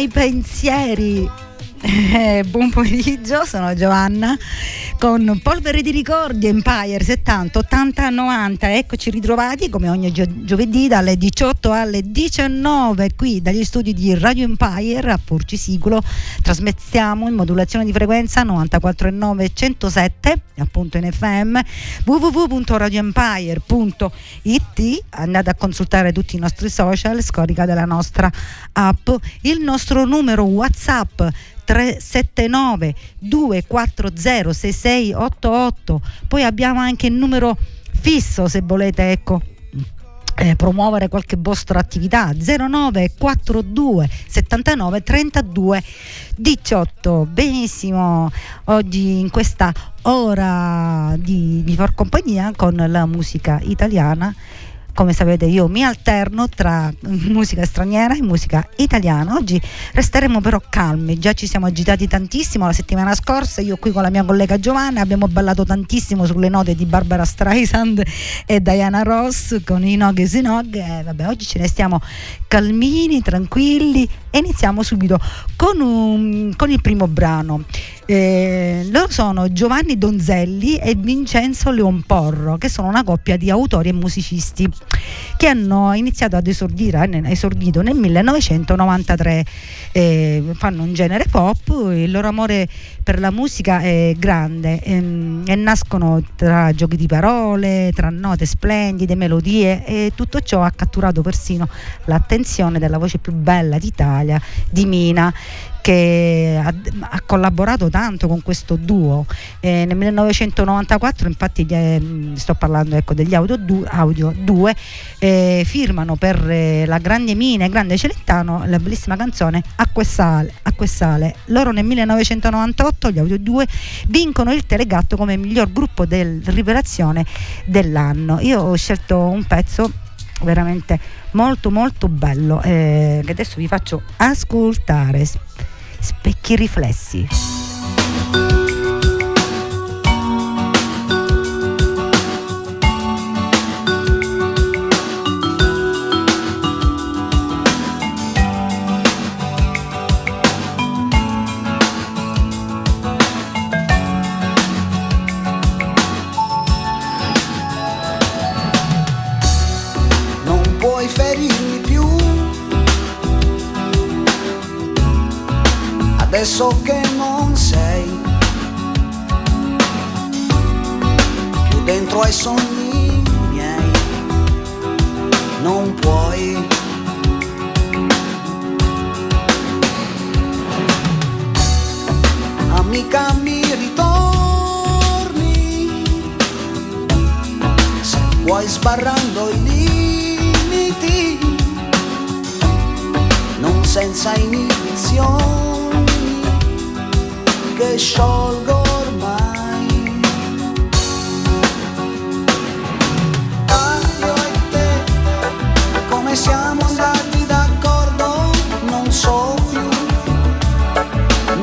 miei pensieri. Buon pomeriggio, sono Giovanna con Polvere di Ricordi, EMPIRE 70-80-90. Eccoci ritrovati come ogni giovedì dalle 18 alle 19 qui dagli studi di Radio EMPIRE a Porcisicolo. Trasmettiamo in modulazione di frequenza 94,9/107, appunto in FM, www.radioempire.it. Andate a consultare tutti i nostri social, scaricate la nostra app. Il nostro numero WhatsApp 379 240 6688. Poi abbiamo anche il numero fisso, se volete, ecco, promuovere qualche vostra attività, 09 42 79 32 18. Benissimo, oggi in questa ora di far compagnia con la musica italiana. Come sapete, io mi alterno tra musica straniera e musica italiana. Oggi resteremo però calmi, già ci siamo agitati tantissimo la settimana scorsa. Io qui con la mia collega Giovanna abbiamo ballato tantissimo sulle note di Barbara Streisand e Diana Ross con i Nog e Sinog. Vabbè, oggi ce ne stiamo calmini, tranquilli, e iniziamo subito con il primo brano. Loro sono Giovanni Donzelli e Vincenzo Leonporro, che sono una coppia di autori e musicisti che hanno iniziato ad esordito nel 1993. Fanno un genere pop, il loro amore per la musica è grande e nascono tra giochi di parole, tra note splendide, melodie, e tutto ciò ha catturato persino l'attenzione della voce più bella d'Italia, di Mina, che ha collaborato tanto con questo duo. Nel 1994 infatti, sto parlando, ecco, degli Audio 2, firmano per la grande Mina e grande Celentano la bellissima canzone A Quest'Ale. Loro nel 1998, gli Audio 2, vincono il Telegatto come miglior gruppo del rivelazione dell'anno. Io ho scelto un pezzo veramente molto molto bello, che adesso vi faccio ascoltare. Specchi riflessi. Adesso che non sei più dentro ai sogni miei, non puoi. Amica, mi ritorni, se vuoi, sbarrando i limiti, non senza inibizioni che sciolgo ormai. Io e te, come siamo andati d'accordo, non so più.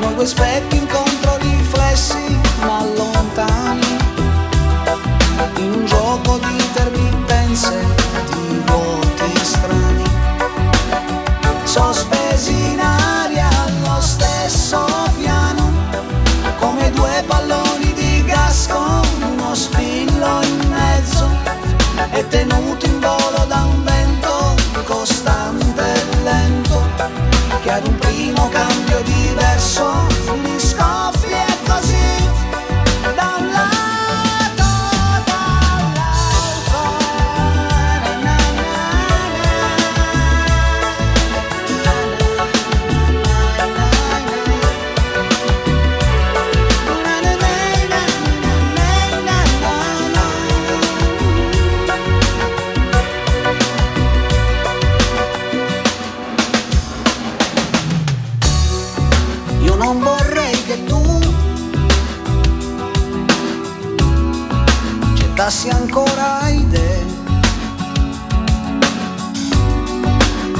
Noi due specchi incontro riflessi, ma lontani, in un gioco di intermittenze, di voti strani, sospesi in aria allo stesso piano, come due palloni di gas con uno spillo in mezzo, e tenuto in volo da un vento costante e lento, che ad un primo cambio di verso mi scoppia così, da un lato dall'altro. Na na na na. Non vorrei che tu gettassi ancora idee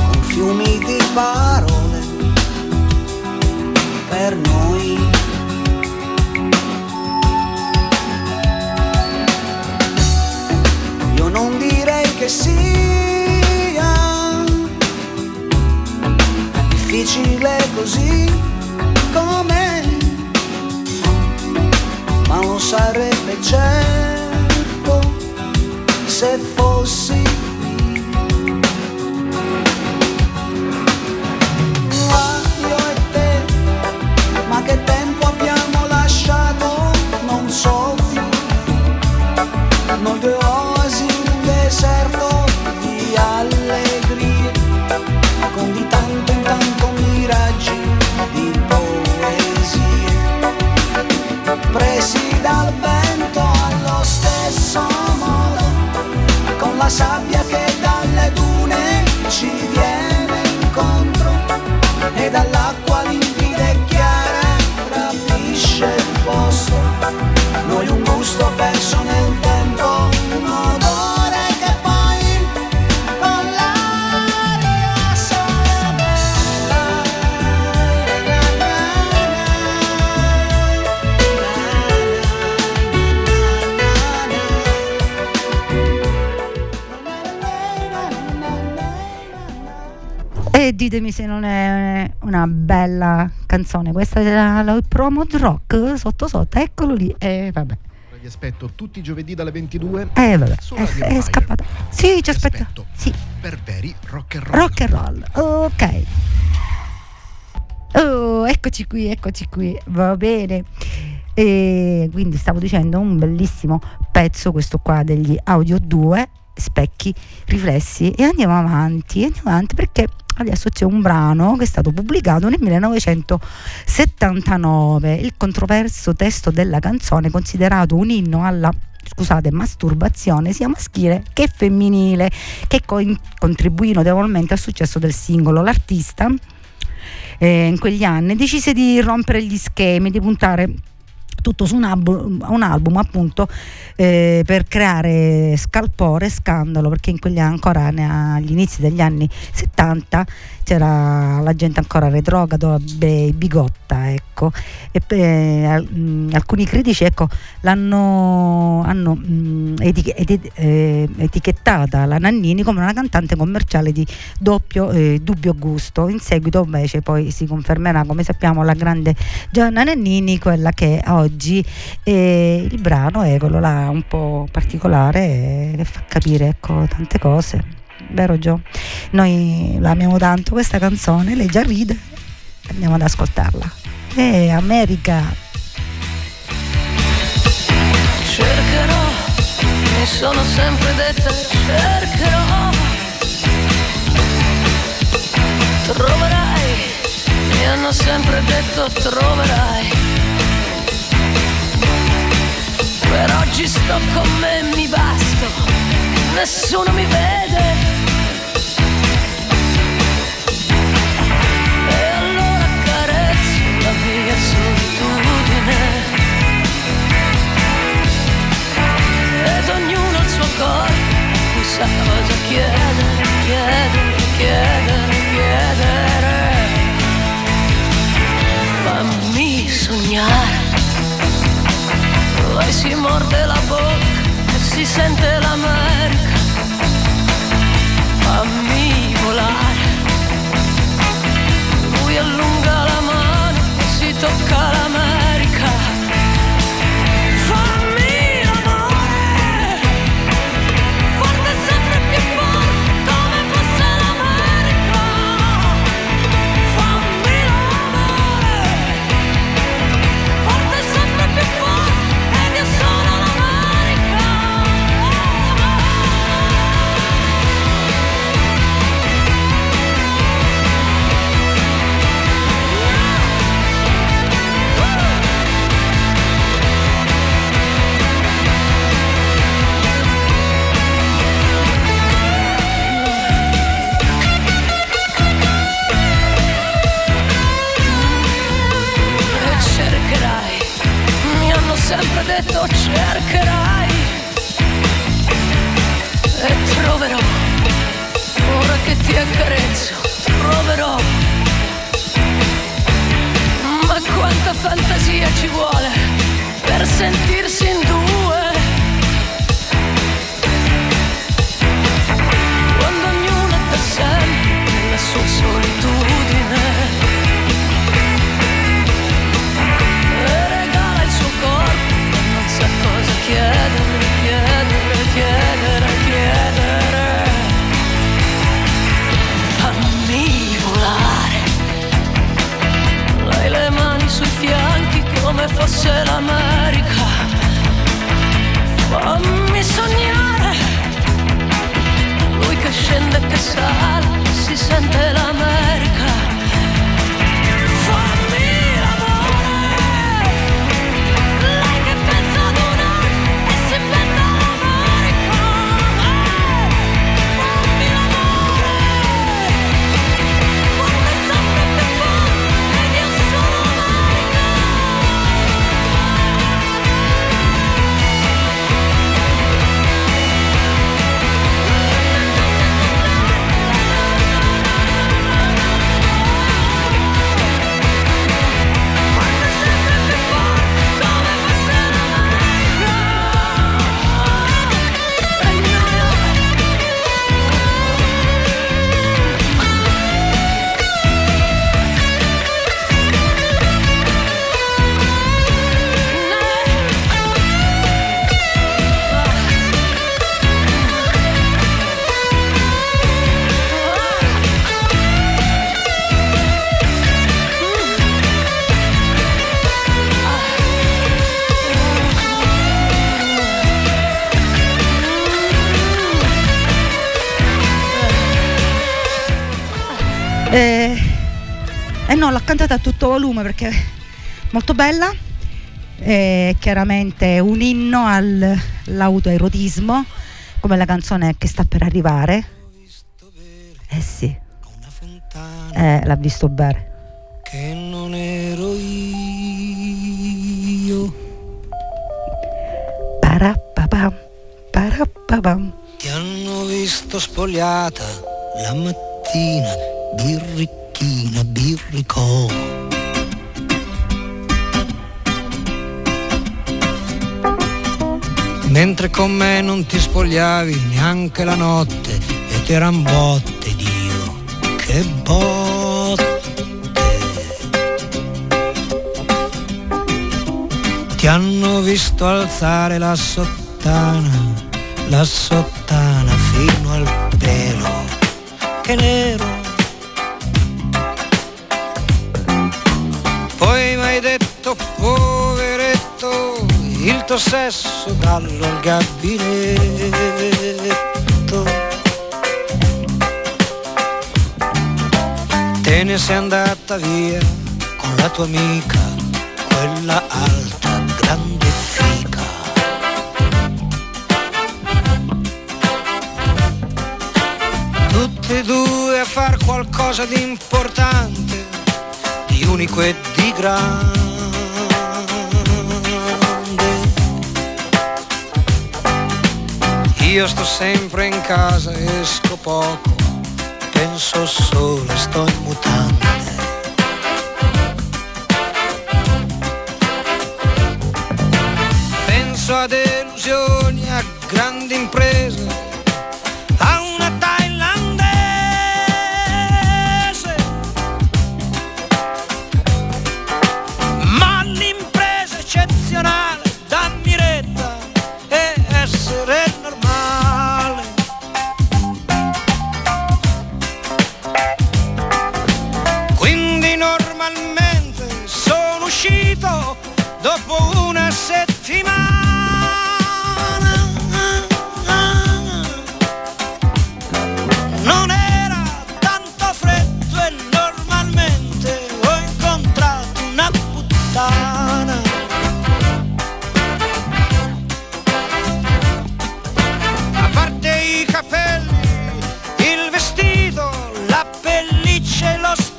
con fiumi di parole per noi. Io non direi che sia difficile così com'è, ma non sarebbe certo se fossi. Ma io e te, ma che tempo abbiamo lasciato, non so più, noi due oasi in un deserto di allegrie, con di tanto in tanto miraggi di poesie, presi dal vento allo stesso modo, con la sabbia che dalle dune ci viene incontro, e dall'acqua limpida e chiara rapisce il posto, noi un gusto perso nel tempo, un odore che poi con l'aria sola. E ditemi se non è una bella canzone. Questa era la promo rock sotto sotto, eccolo lì. E vabbè, vi aspetto tutti i giovedì dalle 22. Vabbè, è scappata. Sì, ci aspetto. Sì. Per veri rock and roll. Rock and roll. Ok. Oh, eccoci qui, Va bene. E quindi stavo dicendo, un bellissimo pezzo questo qua degli Audio 2, Specchi riflessi, e andiamo avanti perché adesso c'è un brano che è stato pubblicato nel 1979, il controverso testo della canzone, considerato un inno alla masturbazione sia maschile che femminile, che contribuì notevolmente al successo del singolo. L'artista in quegli anni decise di rompere gli schemi, di puntare tutto su un album appunto, per creare scalpore e scandalo, perché in quegli anni, ancora agli inizi degli anni 70, c'era la gente ancora retrograda, bigotta, ecco. E alcuni critici, ecco, hanno etichettata la Nannini come una cantante commerciale di dubbio gusto. In seguito invece poi si confermerà, come sappiamo, la grande Gianna Nannini, quella che oggi il brano è quello là un po' particolare, che fa capire, ecco, tante cose, vero Gio? Noi la amiamo tanto questa canzone, lei già ride, andiamo ad ascoltarla. America, cercherò, mi sono sempre detta, cercherò, troverai, mi hanno sempre detto troverai. Per oggi sto con me, mi basto, nessuno mi vede. E allora carezzo la mia solitudine, ed ognuno il suo corpo chissà cosa chiedere. Fammi sognare. Poi si morde la bocca e si sente l'America. Fammi volare. Lui allunga la mano e si tocca l'America. Fammi l'amore, forte, sempre più forte, come fosse l'America. Fammi l'amore, forte, sempre più forte. Sempre detto cercherai e troverò, ora che ti accarezzo troverò, ma quanta fantasia ci vuole per sentirsi in due, quando ognuno è da sé nella sua solitudine. fosse l'America. Fammi sognare, lui che scende e che sale, si sente l'America. Fammi l'amore, lei che pensa ad un altro e si inventa l'America. Fammi l'amore, quando è sempre più forte ed io sono no, l'ha cantata a tutto volume perché è molto bella, è chiaramente un inno all'autoerotismo, come la canzone che sta per arrivare. Eh sì, l'ha visto bere. Che non ero io. Parapapam, parapapam. Ti hanno visto spogliata la mattina di Birricò, mentre con me non ti spogliavi neanche la notte e t'eran botte, Dio, che botte. Ti hanno visto alzare la sottana fino al pelo, che nero. Poveretto, il tuo sesso dallo al gabinetto, te ne sei andata via con la tua amica, quella alta, grande fica. Tutte e due a far qualcosa di importante, di unico e di grande. Io sto sempre in casa, esco poco, penso solo, sto in mutande. Penso a delusioni, a grandi imprese, a una thailandese. Ma l'impresa eccezionale, dammi retta e essere dopo una settimana. Non era tanto freddo e normalmente ho incontrato una puttana. A parte i capelli, il vestito, la pelliccia e lo stivale,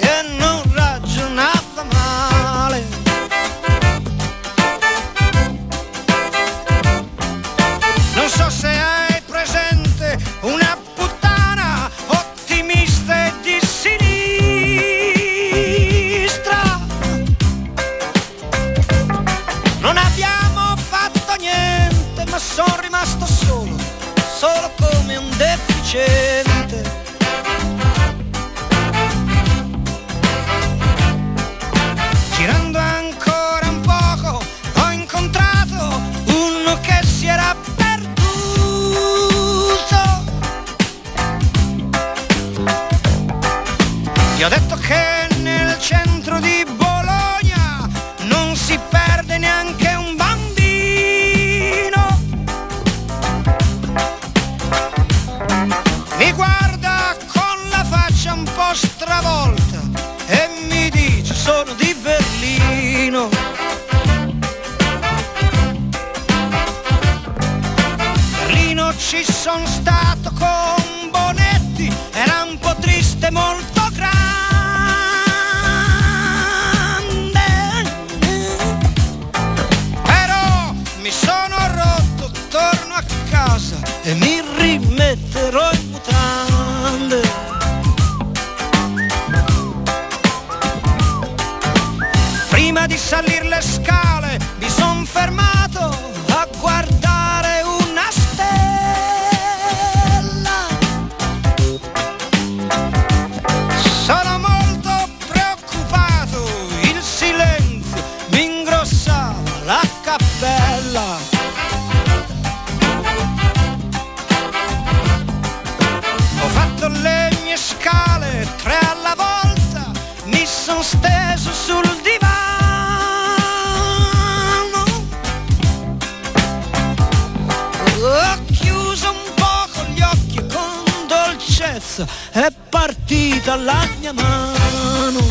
e non ragionava male. Non so se hai presente una puttana ottimista e di sinistra. Non abbiamo fatto niente, ma sono rimasto solo, solo come un deficiente. Era perduto. ci son stato con Bonetti, era un po' triste, molto grande, però mi sono rotto, torno a casa e mi rimetterò in mutande. Prima di salire le scale mi son fermato a guardare una stella. Sono molto preoccupato, il silenzio mi ingrossava la cappella. Ho fatto le mie scale, 3 alla volta, mi son steso sul divano. È partita la mia mano.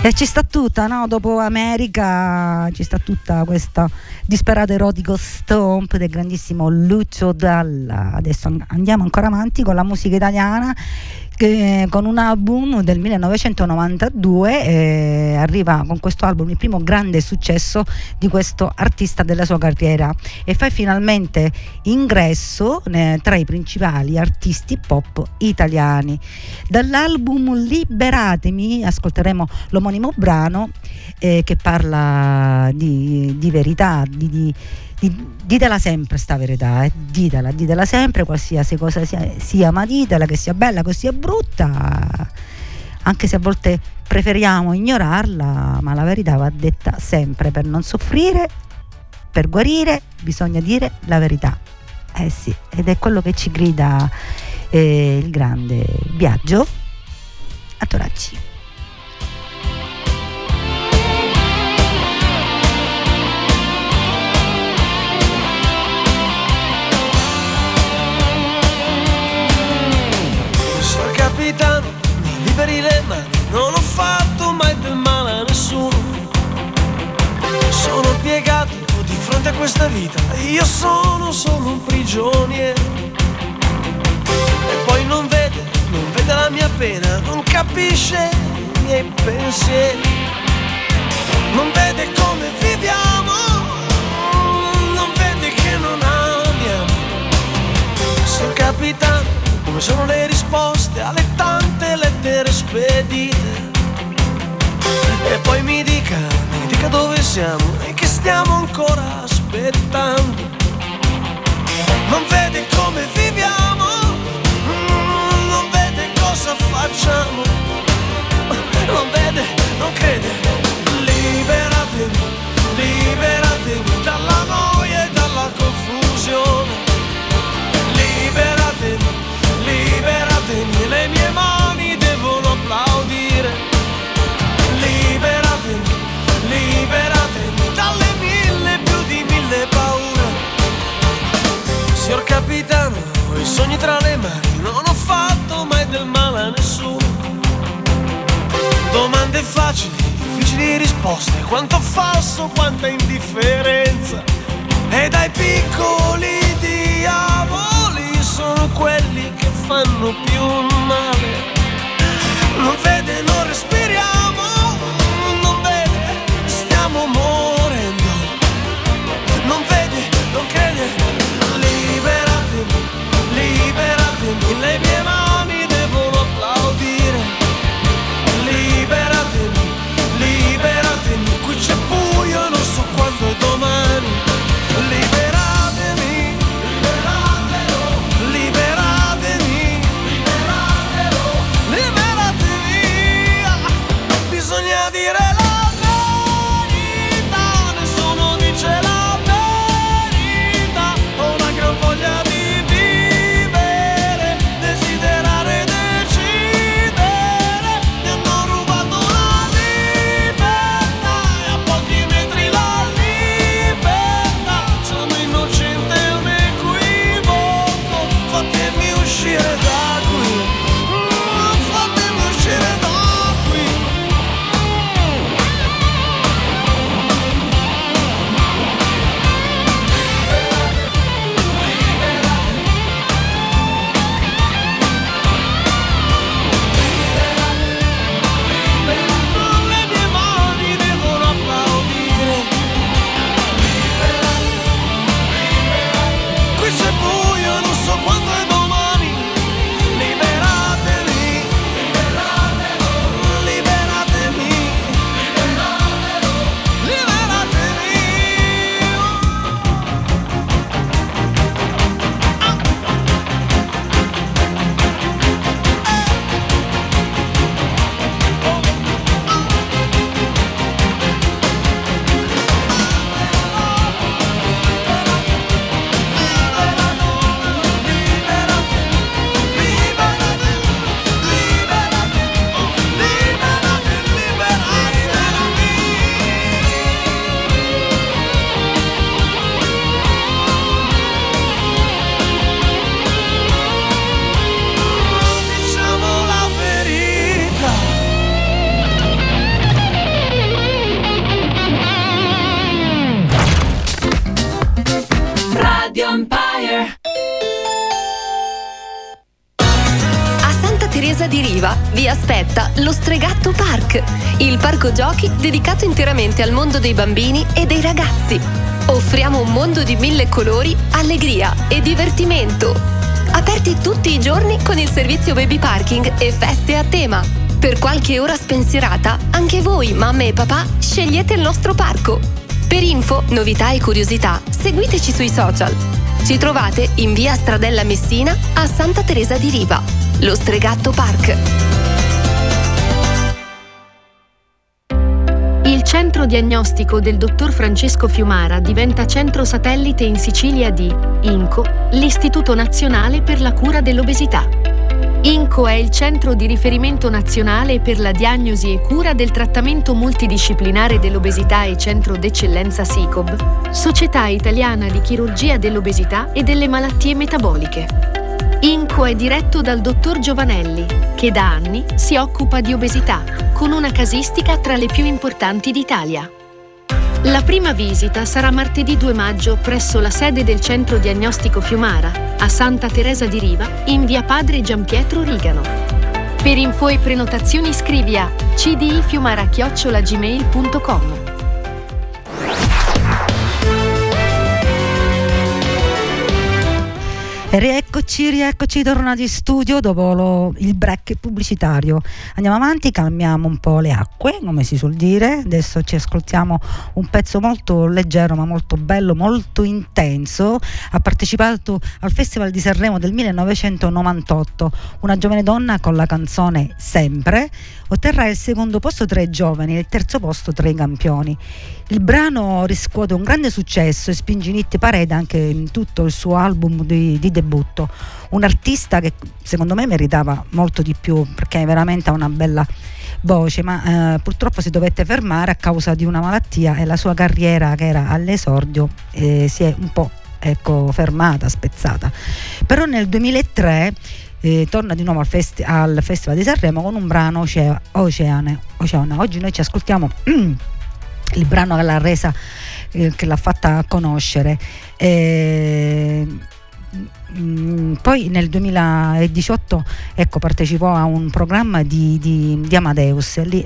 E ci sta tutta, no? Dopo America ci sta tutta questa disperato erotico stomp del grandissimo Lucio Dalla. Adesso andiamo ancora avanti con la musica italiana, con un album del 1992, arriva con questo album il primo grande successo di questo artista della sua carriera e fa finalmente ingresso tra i principali artisti pop italiani. Dall'album Liberatemi ascolteremo l'omonimo brano che parla di verità, ditela sempre sta verità, ditela sempre, qualsiasi cosa sia, ma ditela, che sia bella, che sia brutta, anche se a volte preferiamo ignorarla, ma la verità va detta sempre. Per non soffrire, per guarire, bisogna dire la verità, eh sì, ed è quello che ci grida il grande Viaggio a Toracci. Mi liberi le mani, non ho fatto mai del male a nessuno. Sono piegato di fronte a questa vita, io sono solo un prigioniero. E poi non vede la mia pena, non capisce i miei pensieri. Non vede come viviamo, non vede che non amiamo. Sono capitano, come sono le risposte alle tante lettere spedite. E poi mi dica dove siamo e che stiamo ancora aspettando. Non vede come viviamo, non vede cosa facciamo. Non vede, non crede. Liberatemi, liberatemi dalla noia e dalla confusione. Liberatemi, liberatemi, le mie mani devono applaudire. Liberatemi, liberatemi dalle mille, più di mille paure. Signor capitano, ho i sogni tra le mani, non ho fatto mai del male a nessuno. Domande facili, difficili risposte, quanto falso, quanta indifferenza. E dai piccoli diavoli sono quelli che fanno più male. Non vede, non respiriamo, non vede, stiamo morendo. Non vede, non crede. Liberatemi, liberatemi, le mie mani devono applaudire. Liberatemi, liberatemi, qui c'è buio, non so quando è domani. Liberatemi, liberatemi, liberatemi. Radio Empire. Teresa di Riva vi aspetta lo Stregatto Park, il parco giochi dedicato interamente al mondo dei bambini e dei ragazzi. Offriamo un mondo di 1000 colori, allegria e divertimento. Aperti tutti i giorni con il servizio baby parking e feste a tema. Per qualche ora spensierata, anche voi, mamme e papà, scegliete il nostro parco. Per info, novità e curiosità, seguiteci sui social. Ci trovate in via Stradella Messina a Santa Teresa di Riva. Lo Stregatto Park. Il centro diagnostico del dottor Francesco Fiumara diventa centro satellite in Sicilia di INCO, l'Istituto Nazionale per la Cura dell'Obesità. INCO è il centro di riferimento nazionale per la diagnosi e cura del trattamento multidisciplinare dell'obesità e centro d'eccellenza SICOB, Società Italiana di Chirurgia dell'Obesità e delle Malattie Metaboliche. INCO è diretto dal dottor Giovanelli, che da anni si occupa di obesità, con una casistica tra le più importanti d'Italia. La prima visita sarà martedì 2 maggio presso la sede del Centro Diagnostico Fiumara, a Santa Teresa di Riva, in via Padre Giampietro Rigano. Per info e prenotazioni scrivi a cdfiumara@gmail.com. Rieccoci tornati in studio dopo il break pubblicitario. Andiamo avanti, calmiamo un po' le acque, come si suol dire. Adesso ci ascoltiamo un pezzo molto leggero ma molto bello, molto intenso. Ha partecipato al Festival di Sanremo del 1998 una giovane donna con la canzone Sempre. Otterrà il secondo posto tra i giovani e il terzo posto tra i campioni. Il brano riscuote un grande successo e spinge Nitti Parete anche in tutto il suo album di debutto. Un artista che secondo me meritava molto di più, perché veramente ha una bella voce, ma purtroppo si dovette fermare a causa di una malattia e la sua carriera, che era all'esordio, si è un po' fermata, spezzata. Però nel 2003 torna di nuovo al Festival di Sanremo con un brano Oceana. Oggi noi ci ascoltiamo il brano che l'ha resa, che l'ha fatta conoscere. Poi nel 2018 partecipò a un programma di Amadeus e lì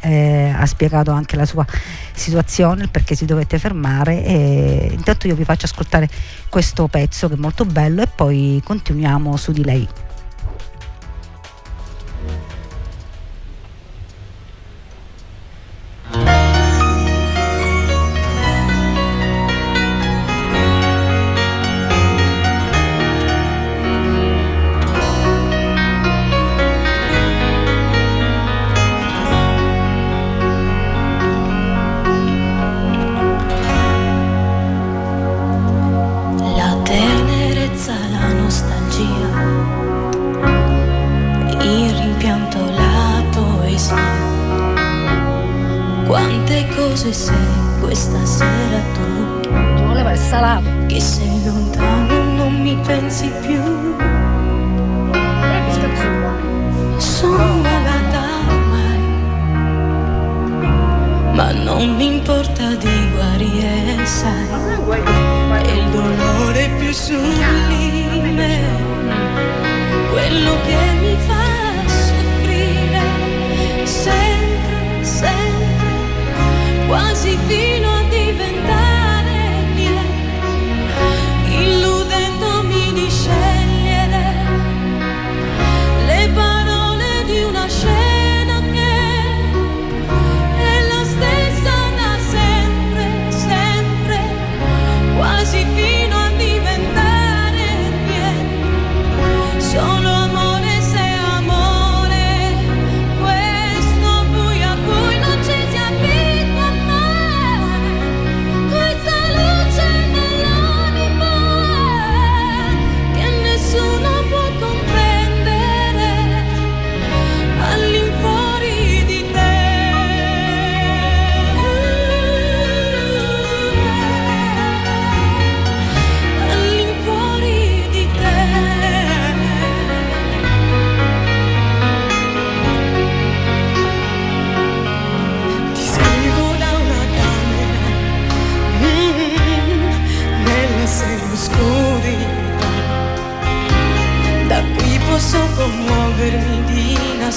ha spiegato anche la sua situazione, perché si dovette fermare. E intanto io vi faccio ascoltare questo pezzo che è molto bello e poi continuiamo su di lei.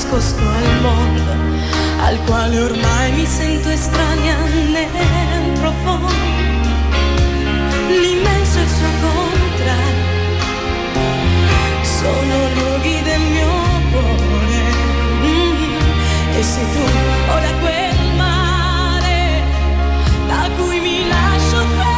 nascosto al mondo, al quale ormai mi sento estranea nel profondo. L'immenso e il suo contrario sono luoghi del mio cuore. E sei tu, ora quel mare da cui mi lascio fare.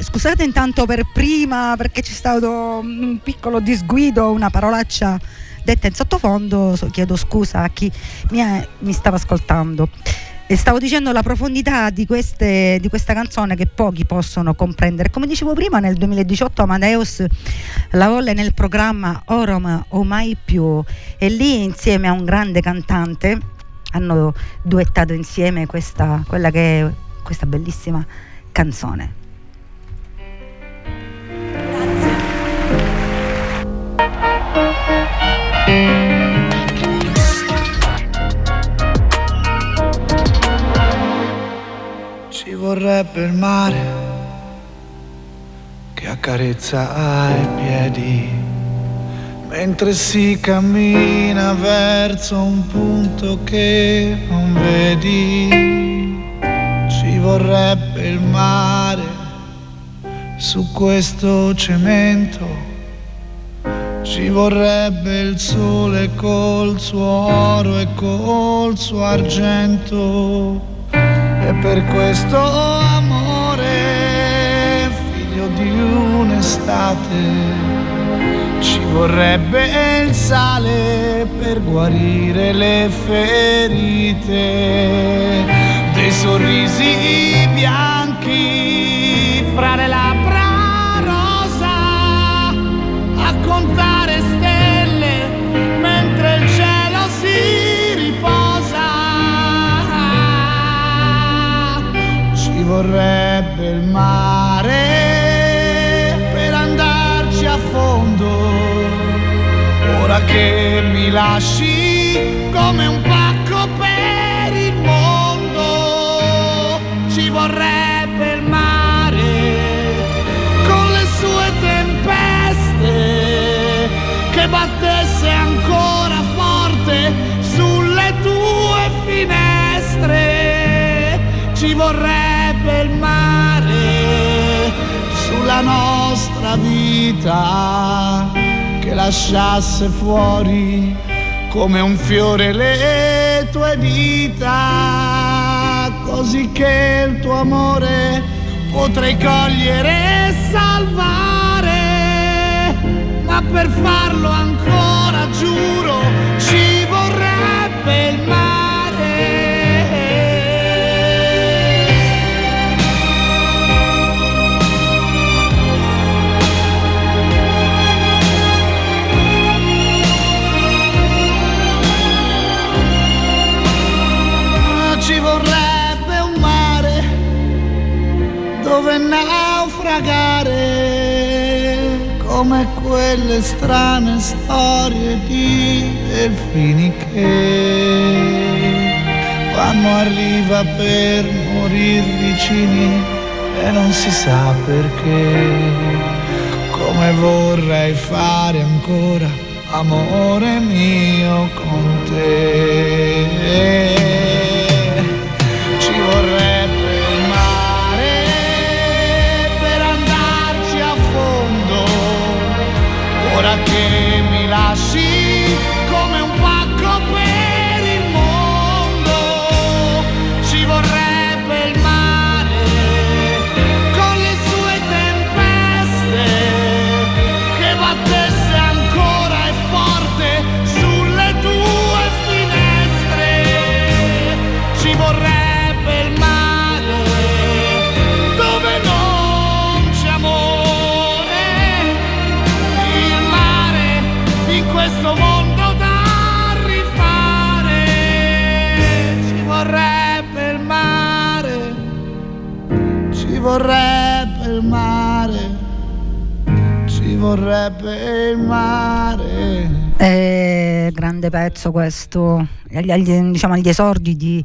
Scusate intanto per prima, perché c'è stato un piccolo disguido, una parolaccia detta in sottofondo, chiedo scusa a chi mi stava ascoltando. E stavo dicendo la profondità di questa canzone che pochi possono comprendere. Come dicevo prima, nel 2018 Amadeus la volle nel programma O Roma o Mai Più, e lì insieme a un grande cantante hanno duettato insieme questa bellissima canzone. Ci vorrebbe il mare che accarezza i piedi mentre si cammina verso un punto che non vedi. Ci vorrebbe il mare su questo cemento, ci vorrebbe il sole col suo oro e col suo argento. E per questo amore, figlio di un'estate, ci vorrebbe il sale per guarire le ferite, dei sorrisi bianchi fra le labbra contare stelle mentre il cielo si riposa. Ci vorrebbe il mare per andarci a fondo, ora che mi lasci come un pacco per il mondo. Ci vorrebbe il mare con le sue tempeste che battesse ancora forte sulle tue finestre. Ci vorrebbe il mare sulla nostra vita che lasciasse fuori come un fiore le tue dita, così che il tuo amore potrei cogliere e salvare. Ma per farlo ancora, giuro, ci vorrebbe il mare. Ci vorrebbe un mare dove naufragare come quelle strane storie di delfini che vanno a riva per morir vicini e non si sa perché. Come vorrei fare ancora, amore mio, con te. Ci vorrebbe ora che mi lasci come un pacco per il mondo. Ci vorrebbe il mare con le sue tempeste che battesse ancora vorrebbe il mare, ci vorrebbe il mare. Grande pezzo questo, diciamo agli esordi di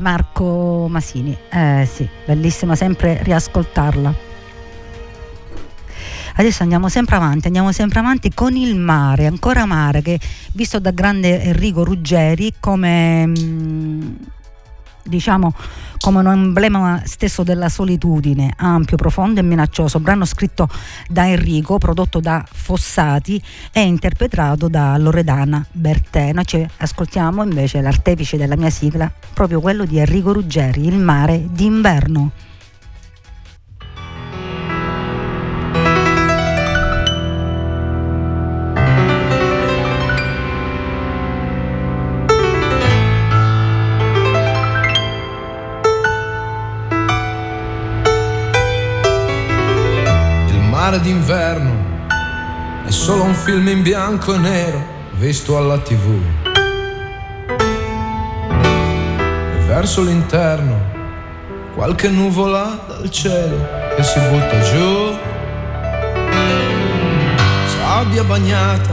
Marco Masini. Sì, bellissima, sempre riascoltarla. Adesso andiamo sempre avanti con il mare, ancora mare, che visto da grande Enrico Ruggeri come diciamo come un emblema stesso della solitudine, ampio, profondo e minaccioso, brano scritto da Enrico, prodotto da Fossati e interpretato da Loredana Bertè. Noi ci ascoltiamo invece l'artefice della mia sigla, proprio quello di Enrico Ruggeri, Il mare d'inverno. D'inverno è solo un film in bianco e nero visto alla TV, e verso l'interno qualche nuvola dal cielo che si butta giù, sabbia bagnata,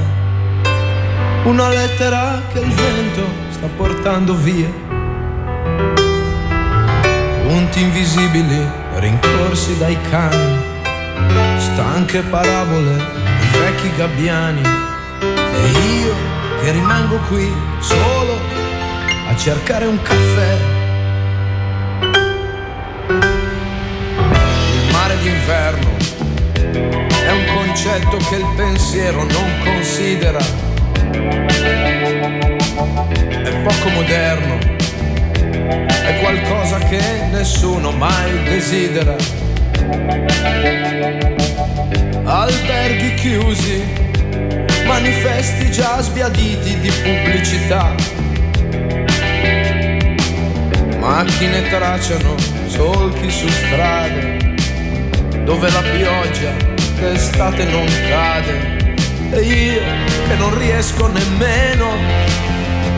una lettera che il vento sta portando via, punti invisibili rincorsi dai cani, stanche parabole di vecchi gabbiani, e io che rimango qui solo a cercare un caffè. Il mare d'inverno è un concetto che il pensiero non considera, è poco moderno, è qualcosa che nessuno mai desidera. Alberghi chiusi, manifesti già sbiaditi di pubblicità, macchine tracciano solchi su strade dove la pioggia d'estate non cade, e io che non riesco nemmeno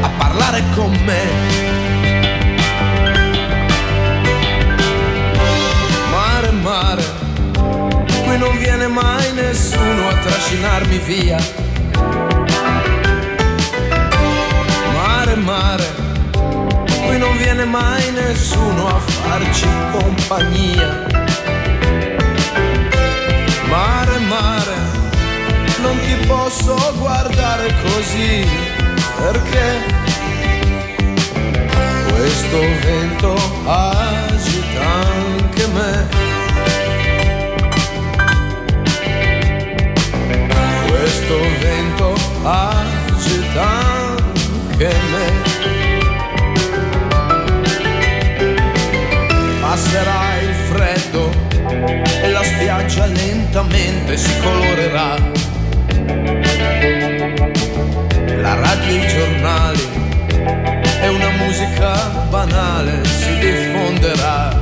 a parlare con me. Mare, qui non viene mai nessuno a trascinarmi via. Mare, mare, qui non viene mai nessuno a farci compagnia. Mare, mare, non ti posso guardare così, perché questo vento agita anche me. Questo vento agita anche me. Passerà il freddo e la spiaggia lentamente si colorerà. La radio e i giornali e una musica banale si diffonderà.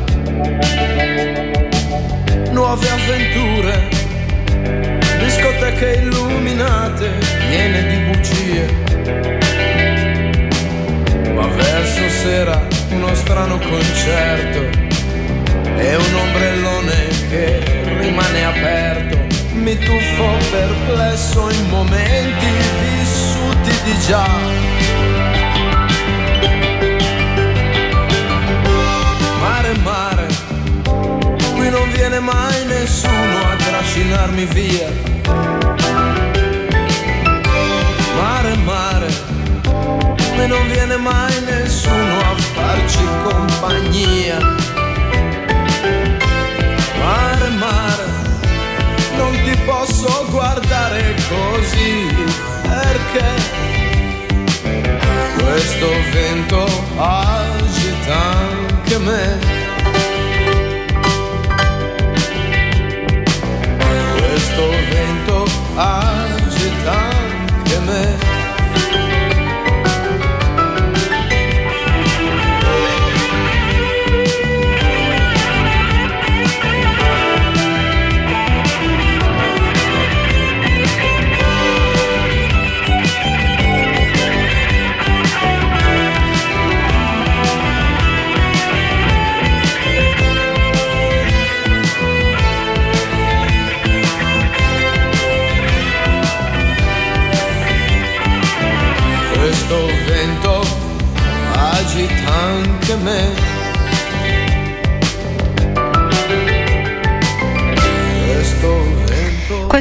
Nuove avventure, discoteche illuminate, piene di bugie, ma verso sera uno strano concerto e un ombrellone che rimane aperto. Mi tuffo perplesso in momenti vissuti di già. Mare, mare, qui non viene mai nessuno a trascinarmi via. Mare, mare, qui non viene mai nessuno a farci compagnia. Mare, mare, non ti posso guardare così, perché questo vento agita anche me. Questo vento agita anche me.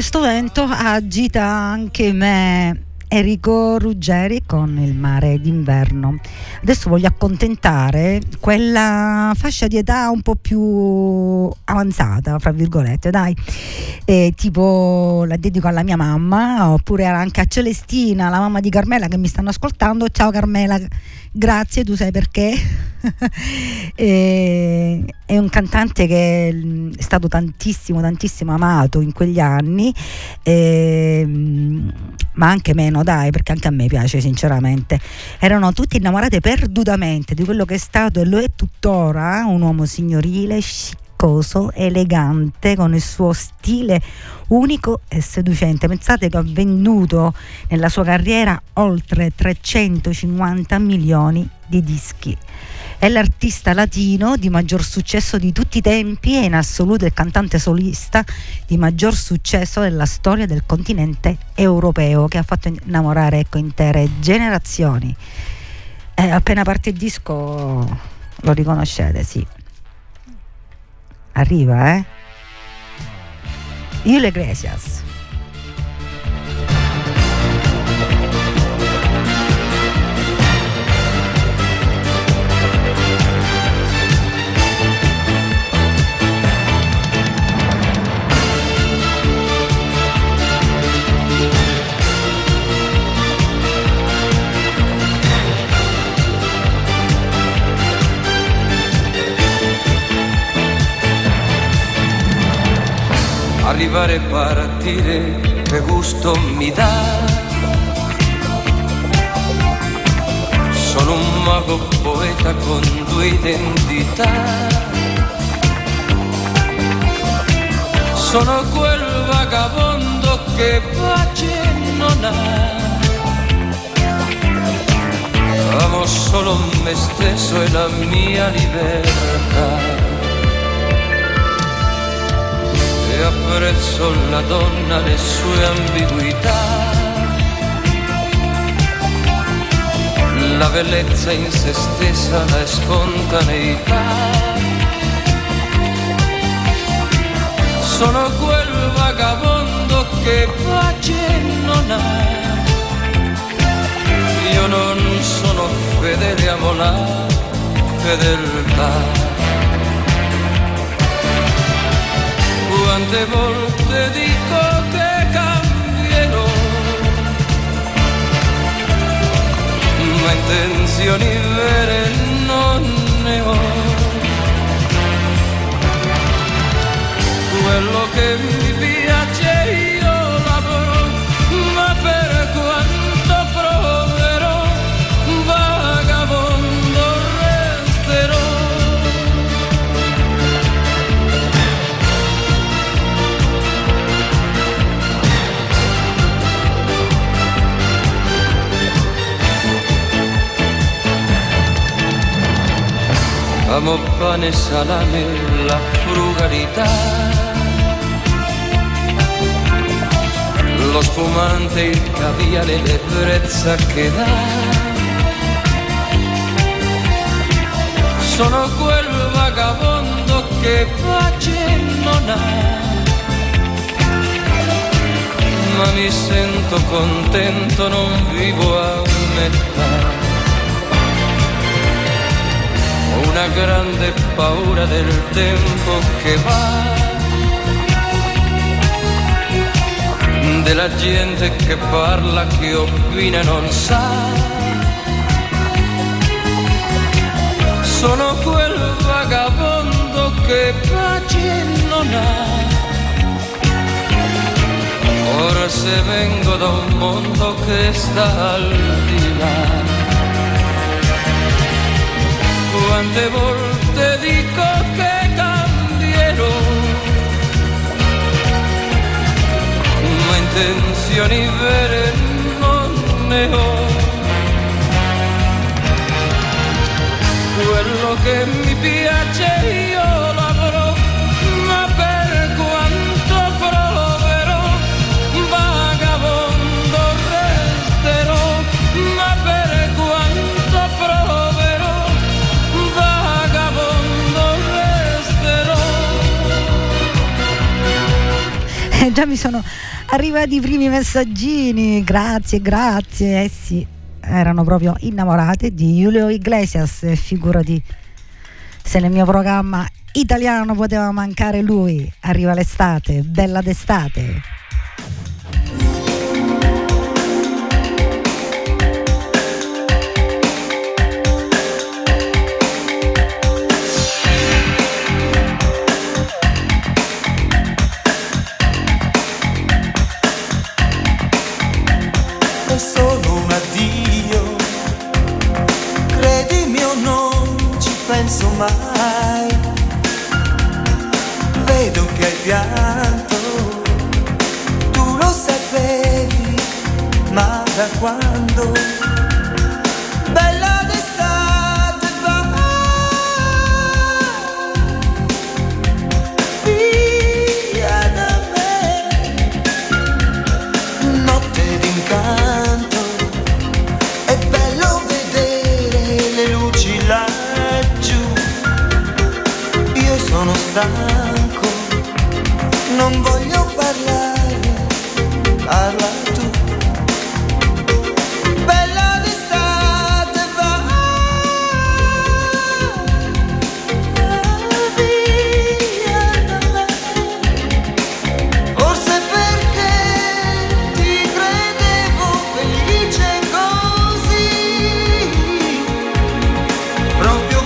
questo vento agita anche me. Enrico Ruggeri con Il mare d'inverno. Adesso voglio accontentare quella fascia di età un po' più avanzata, fra virgolette, dai, tipo la dedico alla mia mamma, oppure anche a Celestina, la mamma di Carmela, che mi stanno ascoltando. Ciao Carmela, grazie, tu sai perché. È un cantante che è stato tantissimo amato in quegli anni, ma anche meno, dai, perché anche a me piace sinceramente. Erano tutti innamorate perdutamente di quello che è stato e lo è tuttora, un uomo signorile, sciccoso, elegante, con il suo stile unico e seducente. Pensate che ha venduto nella sua carriera oltre 350 milioni di dischi. È l'artista latino di maggior successo di tutti i tempi e in assoluto il cantante solista di maggior successo della storia del continente europeo, che ha fatto innamorare, ecco, intere generazioni. Appena parte il disco lo riconoscete, sì. Arriva, Julio Iglesias. Arrivare e partire, che gusto mi dà. Sono un mago poeta con due identità. Sono quel vagabondo che pace non ha. Amo solo me stesso e la mia libertà. Apprezzo la donna, le sue ambiguità, la bellezza in se stessa, la spontaneità. Sono quel vagabondo che pace non ha. Io non sono fedele, amo la fedeltà. Quante volte dico che cambierò, ma intenzioni vere non ne ho. Quello che mi piace io lavoro, ma per quanto proverò, vagabondo resterò. Amo pane, salame, la frugalità, lo spumante, il caviale, l'ebbrezza che dà. Sono quel vagabondo che pace non ha, ma mi sento contento, non vivo a metà. Una grande paura del tempo che va, della gente che parla, che opina e non sa. Sono quel vagabondo che pace non ha. Ora se vengo da un mondo che sta al di là. Quante volte dico che cambierò, ma intenzioni vere non ne ho. Quello che mi piace io lavoro, ma per quanto proverò, vagabondo resterò, ma per quanto proverò, vagabondo resterò. Già mi sono Arrivati i primi messaggini, grazie, eh sì, erano proprio innamorate di Julio Iglesias, figurati se nel mio programma italiano poteva mancare lui. Arriva l'estate, bella d'estate. Mai. Vedo che hai pianto, tu lo sapevi, ma da quando? Bella d'estate va via da me, notte d'incanto, è bello vedere le luci là. Sono stanco, non voglio parlare, parla tu. Bella d'estate va via da me. Forse perché ti credevo felice così, proprio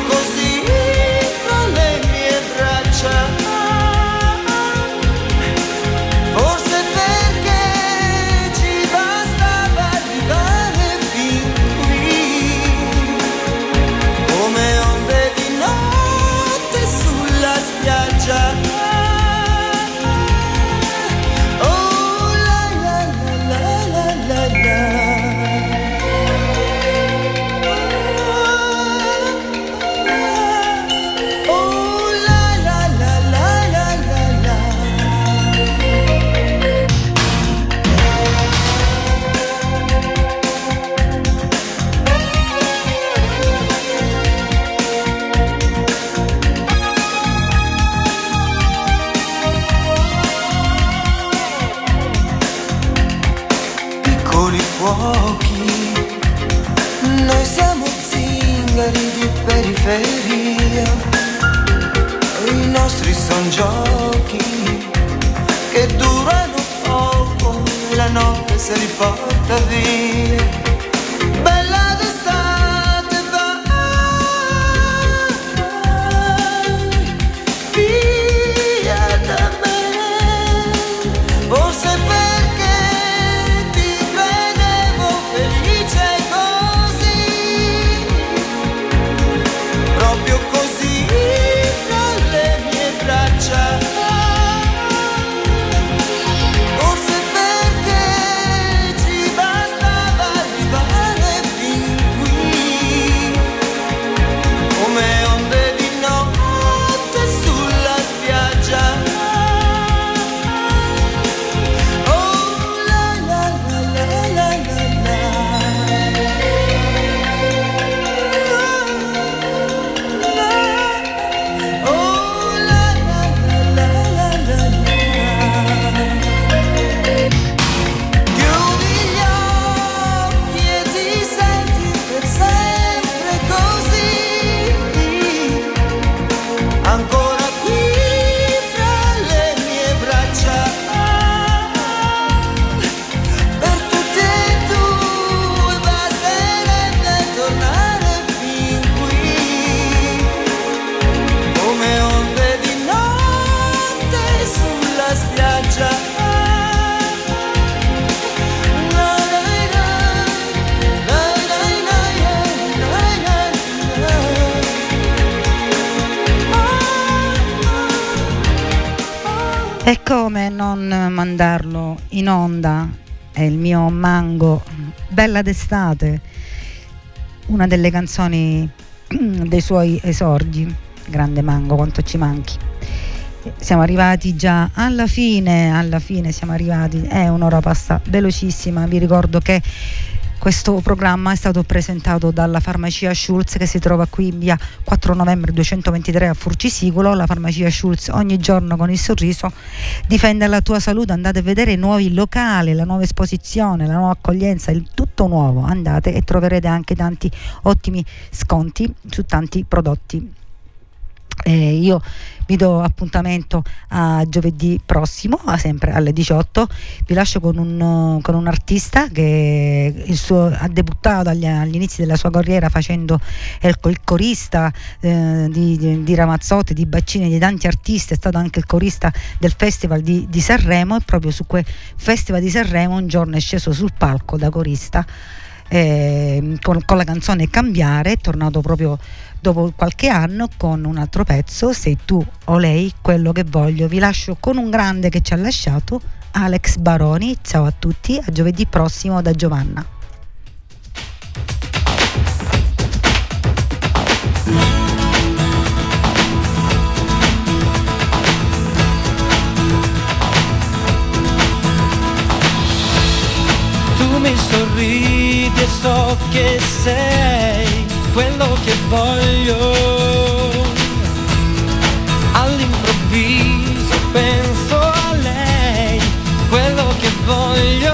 i nostri son giochi che durano poco, la notte se li porta via. Bella d'estate vai via da me, forse perché ti credevo felice E come non mandarlo in onda? È il mio Mango, bella d'estate, una delle canzoni dei suoi esordi. Grande Mango, quanto ci manchi. Siamo arrivati già alla fine siamo arrivati, è un'ora passa velocissima. Vi ricordo che Questo programma è stato presentato dalla farmacia Schulz, che si trova qui in via 4 novembre 223 a Furcisicolo. La farmacia Schulz ogni giorno con il sorriso difende la tua salute. Andate a vedere i nuovi locali, la nuova esposizione, la nuova accoglienza, il tutto nuovo. Andate e troverete anche tanti ottimi sconti su tanti prodotti. Io vi do appuntamento a giovedì prossimo, sempre alle 18. Vi lascio con un artista che ha debuttato agli inizi della sua carriera facendo il corista di Ramazzotti, di Baccini, di tanti artisti. È stato anche il corista del Festival di Sanremo, e proprio su quel Festival di Sanremo un giorno è sceso sul palco da corista con la canzone Cambiare. È tornato proprio dopo qualche anno con un altro pezzo, Sei tu o lei quello che voglio. Vi lascio con un grande che ci ha lasciato, Alex Baroni. Ciao a tutti, a giovedì prossimo da Giovanna. Tu mi sorridi e so che sei quello che voglio. All'improvviso penso a lei, quello che voglio.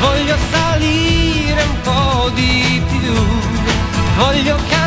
Voglio salire un po' di più, voglio